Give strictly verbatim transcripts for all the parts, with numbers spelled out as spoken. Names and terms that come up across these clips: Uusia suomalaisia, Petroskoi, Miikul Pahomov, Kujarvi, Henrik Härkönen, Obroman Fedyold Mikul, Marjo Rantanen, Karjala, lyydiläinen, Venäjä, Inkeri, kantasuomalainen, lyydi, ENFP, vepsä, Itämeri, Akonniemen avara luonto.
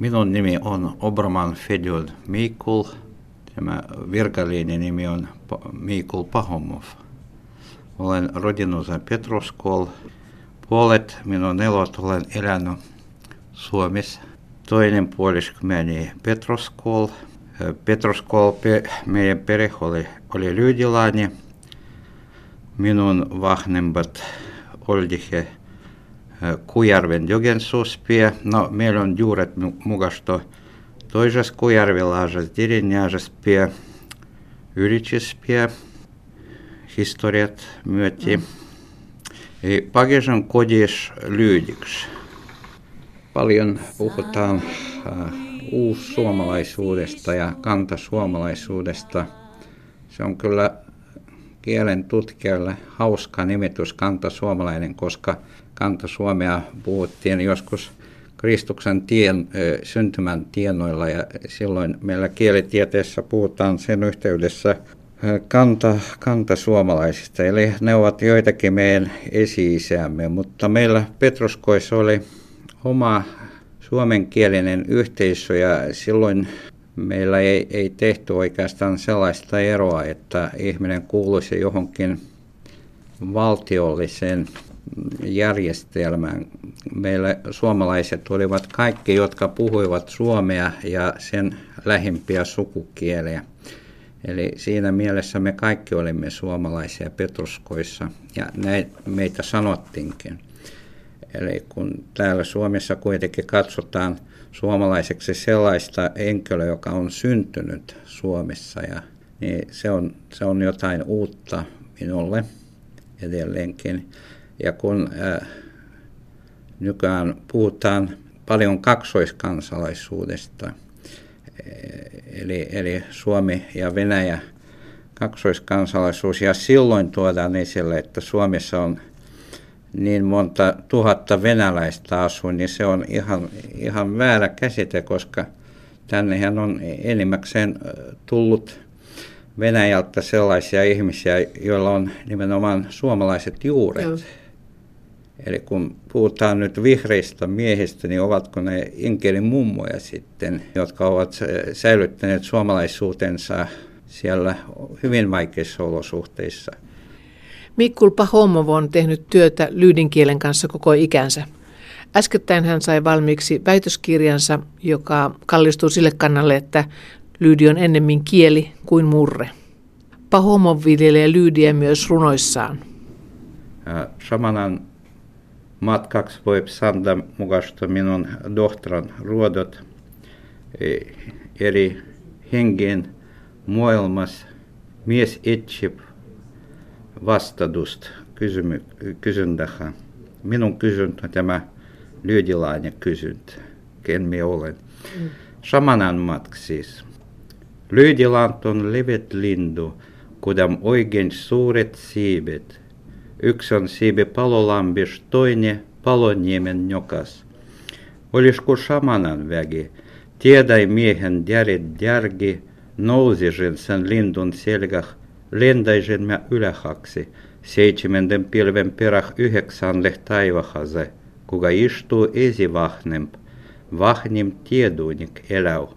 minun nimi on Obroman Fedyold Mikul. Tämä virkallinen nimi on Miikul Pahomov. Olen rodinut Petroskol. Puolet minun elot olen elänyt Suomessa. Toinen puolisko meni Petroskol. Petroskol pe, meidän perhe oli, oli lyydiläinen. Minun vanhemmat olivat Kujarven jugensuspia. No, meillä on juuret mukasta toisessa kujarvilaisessa derinjäisessä yrityspia. Historiat myöti. Pagesan kodis lyydiksi. Paljon puhutaan äh, uussuomalaisuudesta ja kantasuomalaisuudesta. Se on kyllä kielen tutkijalle hauska nimitys kantasuomalainen, koska kantasuomea puhuttiin joskus Kristuksen tien, äh, syntymän tienoilla, ja silloin meillä kielitieteessä puhutaan sen yhteydessä Kanta, kantasuomalaisista, eli ne ovat joitakin meidän esi-isämme, mutta meillä Petroskoissa oli oma suomenkielinen yhteisö, ja silloin meillä ei, ei tehty oikeastaan sellaista eroa, että ihminen kuuluisi johonkin valtiolliseen järjestelmään. Meillä suomalaiset olivat kaikki, jotka puhuivat suomea ja sen lähimpiä sukukieliä. Eli siinä mielessä me kaikki olimme suomalaisia Petroskoissa, ja näin meitä sanottiinkin. Eli kun täällä Suomessa kuitenkin katsotaan suomalaiseksi sellaista henkilöä, joka on syntynyt Suomessa, ja, niin se on, se on jotain uutta minulle edelleenkin. Ja kun äh, nykyään puhutaan paljon kaksoiskansalaisuudesta, Eli, eli Suomi ja Venäjä kaksoiskansalaisuus, ja silloin tuodaan esille, että Suomessa on niin monta tuhatta venäläistä asuu, niin se on ihan, ihan väärä käsite, koska tännehän on enimmäkseen tullut Venäjältä sellaisia ihmisiä, joilla on nimenomaan suomalaiset juuret. Joo. Eli kun puhutaan nyt vihreistä miehistä, niin ovatko ne inkerin mummoja sitten, jotka ovat säilyttäneet suomalaisuutensa siellä hyvin vaikeissa olosuhteissa? Miikul Pahomov on tehnyt työtä lyydinkielen kanssa koko ikänsä. Äskettäin hän sai valmiiksi väitöskirjansa, joka kallistuu sille kannalle, että lyydi on ennemmin kieli kuin murre. Pahomov viljelee lyydiä myös runoissaan. Samanan matkaksi voi sanoa mukaista minun dohtran ruodot eri hengen maailmassa mies etsip vastadust kysyntähän. Minun kysyntä tämä lyydiläinen kysyntä, ken minä olen. Mm. Samanan matkaksi siis. Lyydiland on levet lindu, kudam oikein suuret siivet. Yksi on siipi Palolampis, toinen Paloniemen njokas. Olisiko samanan väki, tiedäi miehen djärit djärgi, nousisin sen lindun selkäh, lentäisin mä ylähaksi, seitsemänten pilven peräh yhdeksänleh taivahase, kuka istuu esivahnemp, vahnim tiedunik eläu.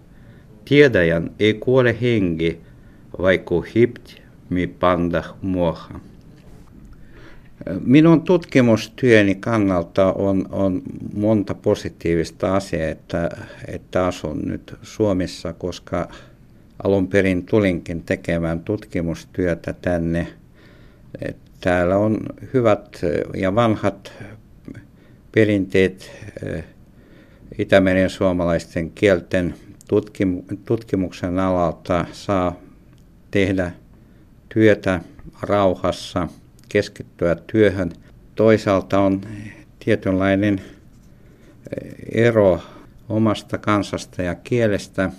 Tiedäjän ei kuole henki, vaiku hipt mi pandah muoha. Minun tutkimustyöni kannalta on, on monta positiivista asiaa, että, että asun nyt Suomessa, koska alun perin tulinkin tekemään tutkimustyötä tänne. Täällä on hyvät ja vanhat perinteet Itämeren suomalaisten kielten tutkimu- tutkimuksen alalta, saa tehdä työtä rauhassa, keskittyä työhön. Toisaalta on tietynlainen ero omasta kansasta ja kielestä,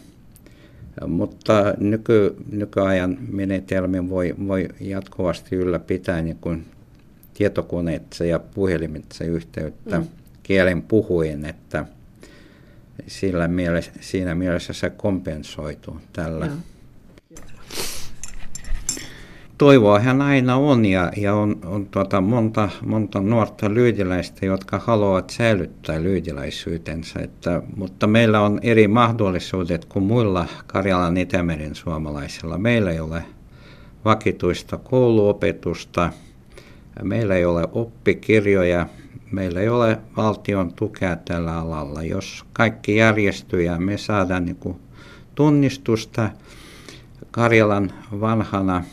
mutta nyky, nykyajan menetelmin voi, voi jatkuvasti ylläpitää niin kuin tietokoneitse ja puhelimitse yhteyttä mm. kielen puhuin, että sillä mielessä, siinä mielessä se kompensoituu tällä. Mm. toivoahan aina on ja, ja on, on tuota monta, monta nuorta lyydiläistä, jotka haluavat säilyttää lyydiläisyytensä. Että, mutta meillä on eri mahdollisuudet kuin muilla Karjalan Itämeren suomalaisilla. Meillä ei ole vakituista kouluopetusta, meillä ei ole oppikirjoja, meillä ei ole valtion tukea tällä alalla. Jos kaikki järjestyy ja me saadaan niin kuin tunnistusta Karjalan vanhana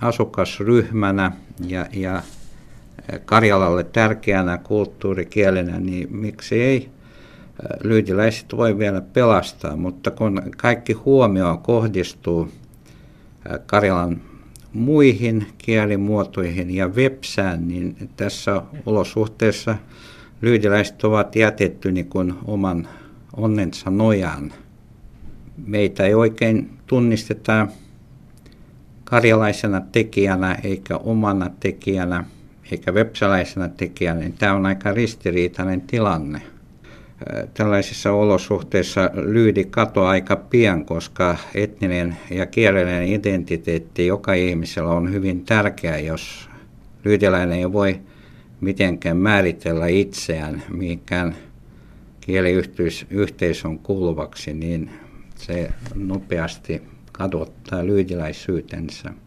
asukasryhmänä ja, ja Karjalalle tärkeänä kulttuurikielenä, niin miksi ei lyydiläiset voi vielä pelastaa, mutta kun kaikki huomio kohdistuu Karjalan muihin kielimuotoihin ja vepsään, niin tässä olosuhteessa lyydiläiset ovat jätetty niin kuin oman onnensa nojaan. Meitä ei oikein tunnisteta karjalaisena tekijänä, eikä omana tekijänä, eikä vepsäläisenä tekijänä, niin tämä on aika ristiriitainen tilanne. Tällaisissa olosuhteissa lyydi katoaa aika pian, koska etninen ja kielellinen identiteetti joka ihmisellä on hyvin tärkeä, jos lyydiläinen ei voi mitenkään määritellä itseään mihinkään kieliyhteisön kuuluvaksi, niin se nopeasti kadottaa lyydiläisyytensä.